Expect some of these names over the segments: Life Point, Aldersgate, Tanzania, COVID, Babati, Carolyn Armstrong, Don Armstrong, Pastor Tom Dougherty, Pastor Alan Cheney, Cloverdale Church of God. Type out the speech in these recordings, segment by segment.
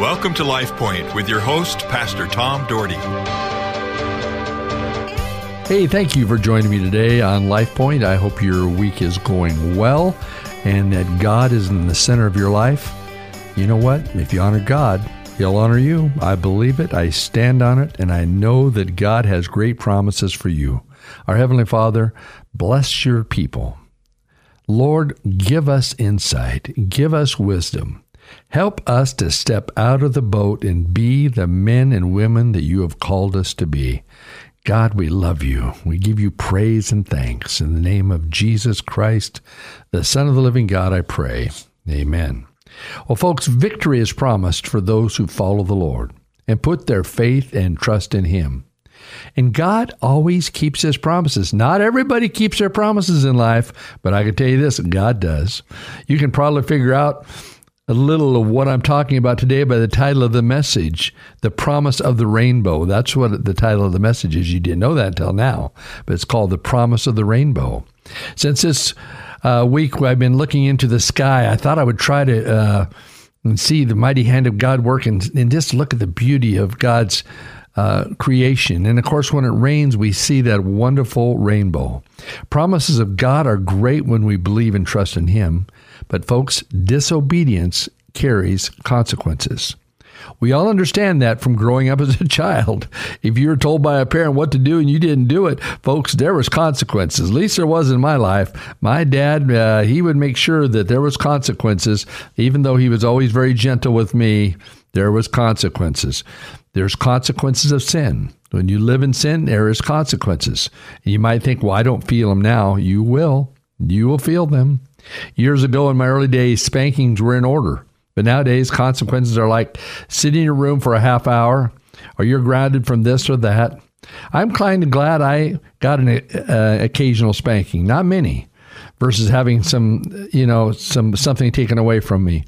Welcome to Life Point with your host, Pastor Tom Dougherty. Hey, thank you for joining me today on Life Point. I hope your week is going well and that God is in the center of your life. You know what? If you honor God, He'll honor you. I believe it. I stand on it. And I know that God has great promises for you. Our Heavenly Father, bless your people. Lord, give us insight. Give us wisdom. Help us to step out of the boat and be the men and women that you have called us to be. God, we love you. We give you praise and thanks. In the name of Jesus Christ, the Son of the living God, I pray. Amen. Well, folks, victory is promised for those who follow the Lord and put their faith and trust in Him. And God always keeps His promises. Not everybody keeps their promises in life, but I can tell you this, God does. You can probably figure out a little of what I'm talking about today by the title of the message, The Promise of the Rainbow. That's what the title of the message is. You didn't know that until now, but it's called The Promise of the Rainbow. Since this week I've been looking into the sky, I thought I would try to see the mighty hand of God work and just look at the beauty of God's creation. And of course, when it rains, we see that wonderful rainbow. Promises of God are great when we believe and trust in Him. But folks, disobedience carries consequences. We all understand that from growing up as a child. If you were told by a parent what to do and you didn't do it, folks, there was consequences. At least there was in my life. My dad, he would make sure that there was consequences. Even though he was always very gentle with me, there was consequences. There's consequences of sin. When you live in sin, there is consequences. You might think, well, I don't feel them now. You will. You will feel them. Years ago in my early days, spankings were in order. But nowadays, consequences are like sitting in a room for a half hour, or you're grounded from this or that. I'm kind of glad I got an occasional spanking, not many, versus having something taken away from me.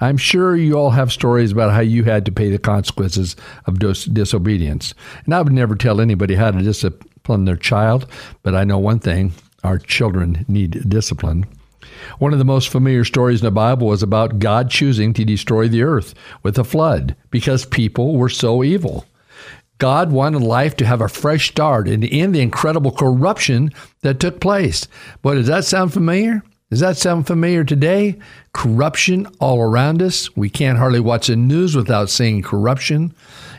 I'm sure you all have stories about how you had to pay the consequences of disobedience. And I would never tell anybody how to discipline their child, but I know one thing, our children need discipline. One of the most familiar stories in the Bible was about God choosing to destroy the earth with a flood because people were so evil. God wanted life to have a fresh start and end the incredible corruption that took place. But does that sound familiar? Does that sound familiar today? Corruption all around us. We can't hardly watch the news without seeing corruption.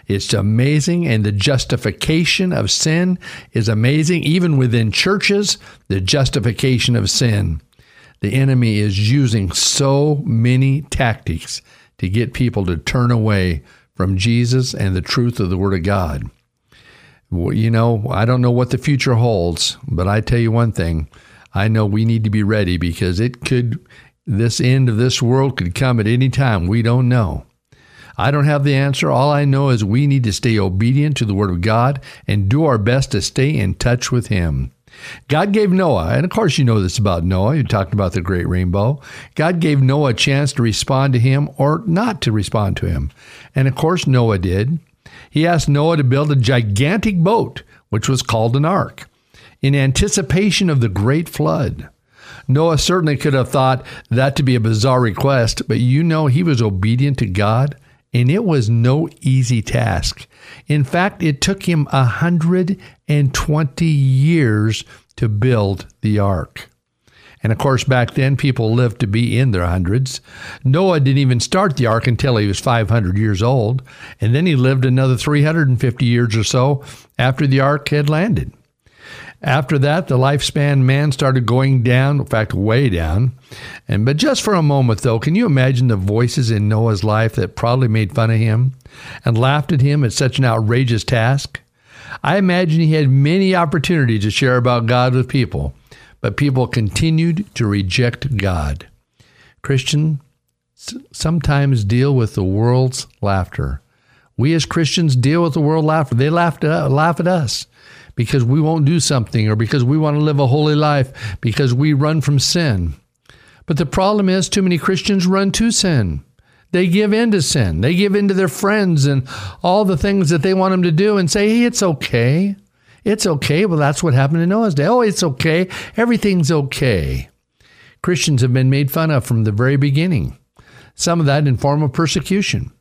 It's amazing, and the justification of sin is amazing. Even within churches, the justification of sin. The enemy is using so many tactics to get people to turn away from Jesus and the truth of the Word of God. You know, I don't know what the future holds, but I tell you one thing. I know we need to be ready because this end of this world could come at any time. We don't know. I don't have the answer. All I know is we need to stay obedient to the Word of God and do our best to stay in touch with Him. God gave Noah, and of course you know this about Noah, you talked about the great rainbow. God gave Noah a chance to respond to Him or not to respond to Him. And of course Noah did. He asked Noah to build a gigantic boat, which was called an ark, in anticipation of the great flood. Noah certainly could have thought that to be a bizarre request, but you know he was obedient to God, and it was no easy task. In fact, it took him 120 years to build the ark. And of course, back then, people lived to be in their hundreds. Noah didn't even start the ark until he was 500 years old. And then he lived another 350 years or so after the ark had landed. After that, the lifespan man started going down, in fact, way down. But just for a moment, though, can you imagine the voices in Noah's life that probably made fun of him and laughed at him at such an outrageous task? I imagine he had many opportunities to share about God with people, but people continued to reject God. Christians sometimes deal with the world's laughter. We as Christians deal with the world's laughter. They laugh at us. Because we won't do something or because we want to live a holy life, because we run from sin. But the problem is too many Christians run to sin. They give in to sin. They give in to their friends and all the things that they want them to do and say, hey, it's okay. It's okay. Well, that's what happened in Noah's day. Oh, it's okay. Everything's okay. Christians have been made fun of from the very beginning. Some of that in form of persecution.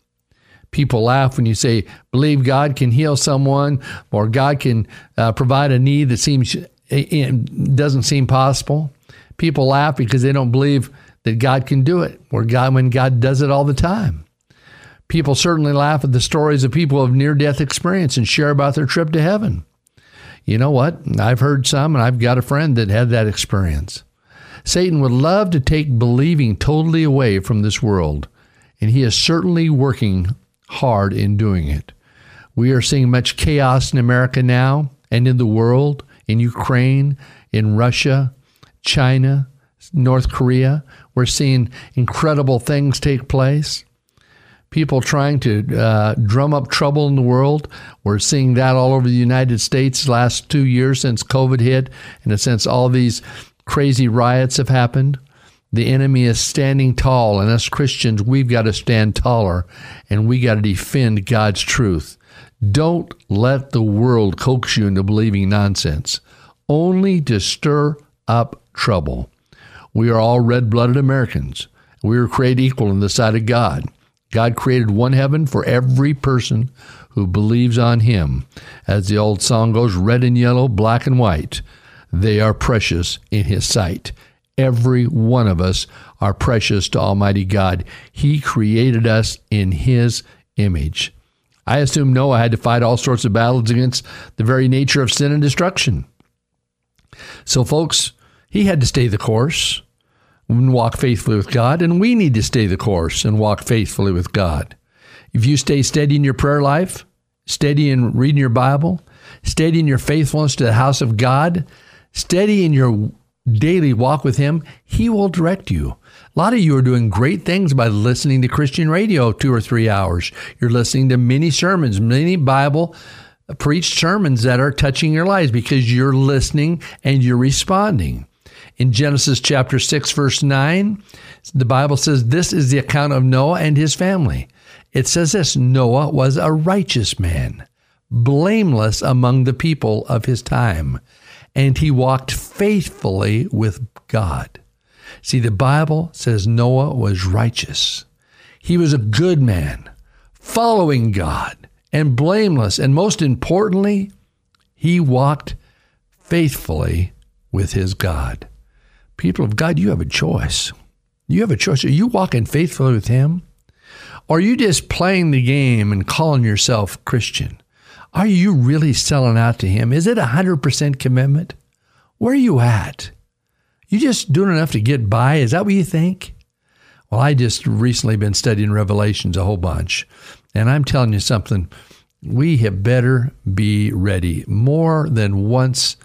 people laugh when you say, believe God can heal someone, or God can provide a need that doesn't seem possible. People laugh because they don't believe that God can do it, or God, when God does it all the time. People certainly laugh at the stories of people of near-death experience and share about their trip to heaven. You know what? I've heard some, and I've got a friend that had that experience. Satan would love to take believing totally away from this world, and he is certainly working hard in doing it. We are seeing much chaos in America now and in the world, in Ukraine, in Russia, China, North Korea. We're seeing incredible things take place. People trying to drum up trouble in the world. We're seeing that all over the United States last 2 years since COVID hit, and since all these crazy riots have happened. The enemy is standing tall, and as Christians, we've got to stand taller, and we got to defend God's truth. Don't let the world coax you into believing nonsense, only to stir up trouble. We are all red-blooded Americans. We were created equal in the sight of God. God created one heaven for every person who believes on him. As the old song goes, red and yellow, black and white, they are precious in his sight. Every one of us are precious to Almighty God. He created us in his image. I assume Noah had to fight all sorts of battles against the very nature of sin and destruction. So, folks, he had to stay the course and walk faithfully with God, and we need to stay the course and walk faithfully with God. If you stay steady in your prayer life, steady in reading your Bible, steady in your faithfulness to the house of God, steady in your daily walk with him, he will direct you. A lot of you are doing great things by listening to Christian radio 2 or 3 hours. You're listening to many sermons, many Bible preached sermons that are touching your lives because you're listening and you're responding. In Genesis chapter 6, verse 9, the Bible says, this is the account of Noah and his family. It says this, Noah was a righteous man, blameless among the people of his time, and he walked faithfully with God. See, the Bible says Noah was righteous. He was a good man, following God, and blameless, and most importantly, he walked faithfully with his God. People of God, you have a choice. You have a choice. Are you walking faithfully with him? Or are you just playing the game and calling yourself Christian? Are you really selling out to him? Is it 100% commitment? Where are you at? You just doing enough to get by? Is that what you think? Well, I just recently been studying Revelations a whole bunch, and I'm telling you something. We had better be ready. More than once,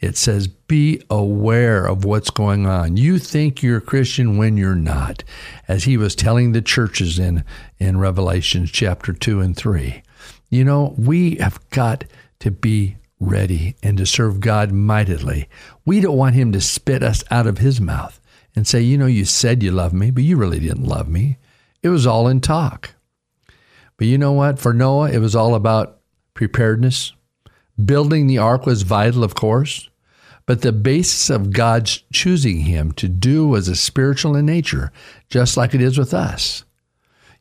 it says, be aware of what's going on. You think you're a Christian when you're not, as he was telling the churches in Revelation chapter 2 and 3. You know, we have got to be ready and to serve God mightily. We don't want him to spit us out of his mouth and say, you know, you said you love me, but you really didn't love me. It was all in talk. But you know what? For Noah, it was all about preparedness. Building the ark was vital, of course. But the basis of God's choosing him to do was a spiritual in nature, just like it is with us.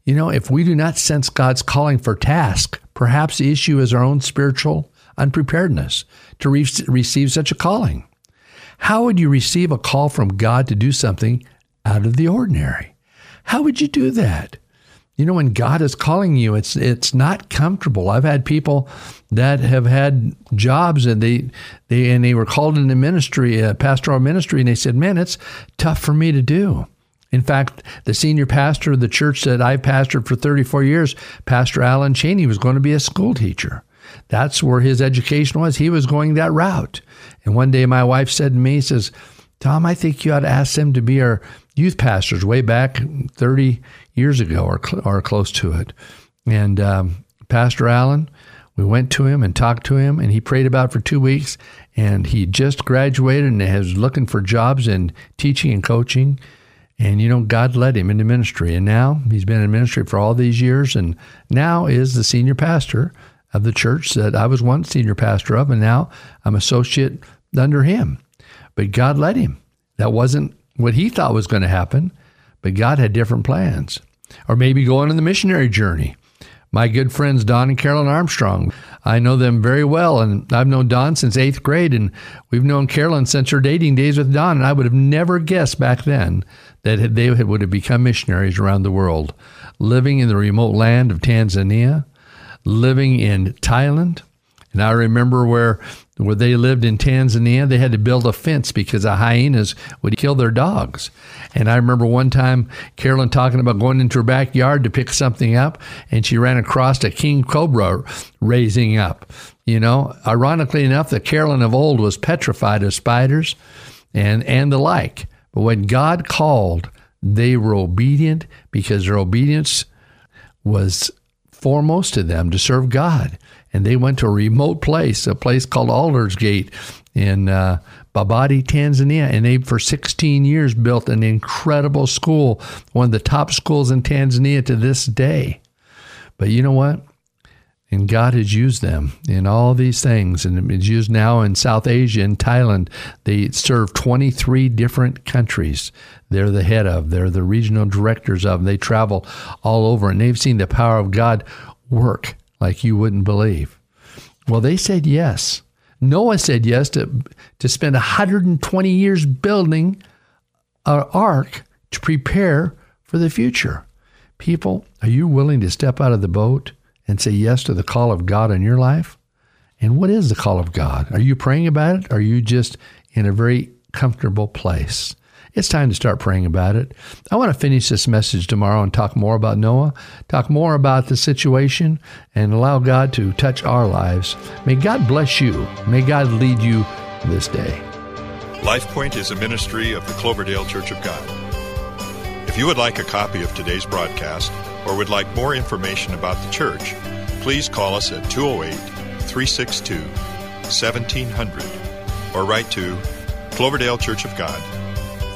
You know, if we do not sense God's calling for task, perhaps the issue is our own spiritual unpreparedness to receive such a calling. How would you receive a call from God to do something out of the ordinary? How would you do that? You know, when God is calling you, it's not comfortable. I've had people that have had jobs and they were called into ministry, pastoral ministry, and they said, man, it's tough for me to do. In fact, the senior pastor of the church that I've pastored for 34 years, Pastor Alan Cheney, was going to be a school teacher. That's where his education was. He was going that route. And one day my wife said to me, says, Tom, I think you ought to ask them to be our youth pastors way back 30 years ago or close to it. And Pastor Allen, we went to him and talked to him, and he prayed about it for 2 weeks, and he just graduated and is looking for jobs in teaching and coaching. And, you know, God led him into ministry. And now he's been in ministry for all these years, and now is the senior pastor of the church that I was once senior pastor of, and now I'm associate under him. But God led him. That wasn't what he thought was going to happen, but God had different plans. Or maybe going on the missionary journey. my good friends Don and Carolyn Armstrong. I know them very well, and I've known Don since 8th grade, and we've known Carolyn since her dating days with Don, and I would have never guessed back then that they would have become missionaries around the world, living in the remote land of Tanzania, living in Thailand. And I remember where they lived in Tanzania, they had to build a fence because the hyenas would kill their dogs. And I remember one time Carolyn talking about going into her backyard to pick something up, and she ran across a king cobra raising up. You know, ironically enough, the Carolyn of old was petrified of spiders and the like. But when God called, they were obedient because their obedience was foremost to them to serve God. And they went to a remote place, a place called Aldersgate in Babati, Tanzania. And they, for 16 years, built an incredible school, one of the top schools in Tanzania to this day. But you know what? And God has used them in all these things. And it's used now in South Asia and Thailand. They serve 23 different countries. They're the head of, they're the regional directors of. They travel all over, and they've seen the power of God work like you wouldn't believe. Well, they said yes. Noah said yes to spend 120 years building an ark to prepare for the future. People, are you willing to step out of the boat and say yes to the call of God in your life? And what is the call of God? Are you praying about it? Or are you just in a very comfortable place? It's time to start praying about it. I want to finish this message tomorrow and talk more about Noah, talk more about the situation, and allow God to touch our lives. May God bless you. May God lead you this day. Life Point is a ministry of the Cloverdale Church of God. If you would like a copy of today's broadcast, or would like more information about the church, please call us at 208-362-1700 or write to Cloverdale Church of God,